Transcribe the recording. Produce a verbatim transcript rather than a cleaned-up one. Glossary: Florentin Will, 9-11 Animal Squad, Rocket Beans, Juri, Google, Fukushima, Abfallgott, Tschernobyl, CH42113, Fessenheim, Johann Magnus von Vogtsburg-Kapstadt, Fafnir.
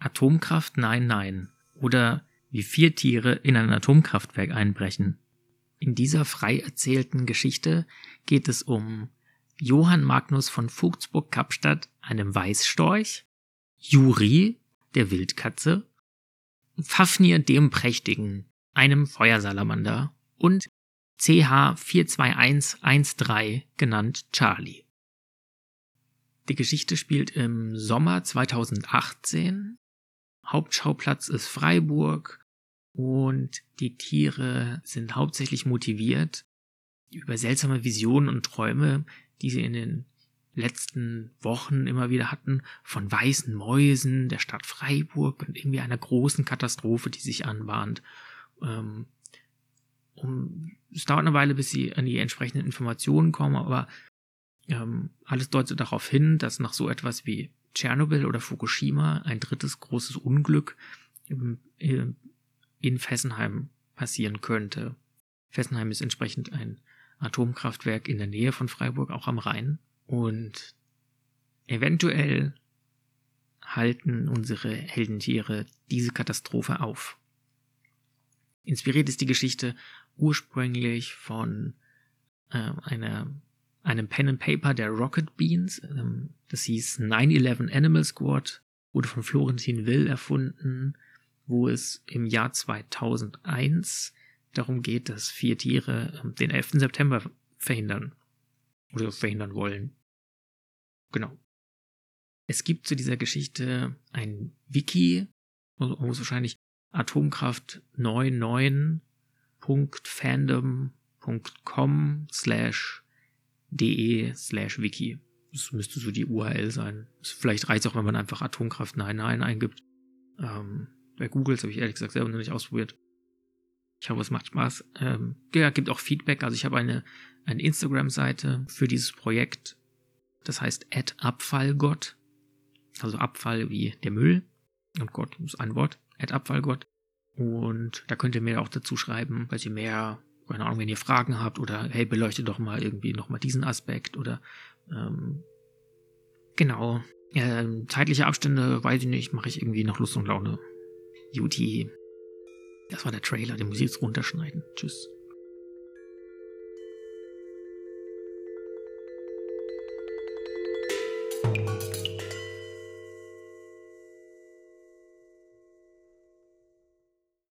Atomkraft nein, nein oder wie vier Tiere in ein Atomkraftwerk einbrechen. In dieser frei erzählten Geschichte geht es um Johann Magnus von Vogtsburg-Kapstadt, einem Weißstorch, Juri, der Wildkatze, Fafnir, dem Prächtigen, einem Feuersalamander und C H vier zwei eins eins drei, genannt Charlie. Die Geschichte spielt im Sommer zweitausendachtzehn. Hauptschauplatz ist Freiburg und die Tiere sind hauptsächlich motiviert über seltsame Visionen und Träume, die sie in den letzten Wochen immer wieder hatten, von weißen Mäusen, der Stadt Freiburg und irgendwie einer großen Katastrophe, die sich anbahnt. Ähm, um, es dauert eine Weile, bis sie an die entsprechenden Informationen kommen, aber ähm, alles deutet darauf hin, dass nach so etwas wie Tschernobyl oder Fukushima ein drittes großes Unglück im, im, in Fessenheim passieren könnte. Fessenheim ist entsprechend ein Atomkraftwerk in der Nähe von Freiburg, auch am Rhein. Und eventuell halten unsere Heldentiere diese Katastrophe auf. Inspiriert ist die Geschichte ursprünglich von äh, einer, einem Pen and Paper der Rocket Beans. Ähm, das hieß nine eleven Animal Squad, wurde von Florentin Will erfunden, wo es im Jahr zweitausendeins darum geht, dass vier Tiere äh, den elften September verhindern oder verhindern wollen. Genau. Es gibt zu dieser Geschichte ein Wiki, man muss wahrscheinlich atomkraft neun neun punkt fandom punkt com slash de slash wiki. Das müsste so die U R L sein. Vielleicht reicht es auch, wenn man einfach Atomkraft nein, nein eingibt. Ähm, bei Google, das habe ich ehrlich gesagt selber noch nicht ausprobiert. Ich hoffe, es macht Spaß. Ähm, ja, gibt auch Feedback. Also ich habe eine, eine Instagram-Seite für dieses Projekt. Das heißt at Abfallgott. Also Abfall wie der Müll. Und Gott ist ein Wort. at Abfallgott. Und da könnt ihr mir auch dazu schreiben, falls ihr mehr, keine Ahnung, wenn ihr Fragen habt oder hey, beleuchtet doch mal irgendwie nochmal diesen Aspekt oder ähm, genau. Ähm, zeitliche Abstände, weiß ich nicht, mache ich irgendwie nach Lust und Laune. Juti. Das war der Trailer, den muss ich jetzt runterschneiden. Tschüss.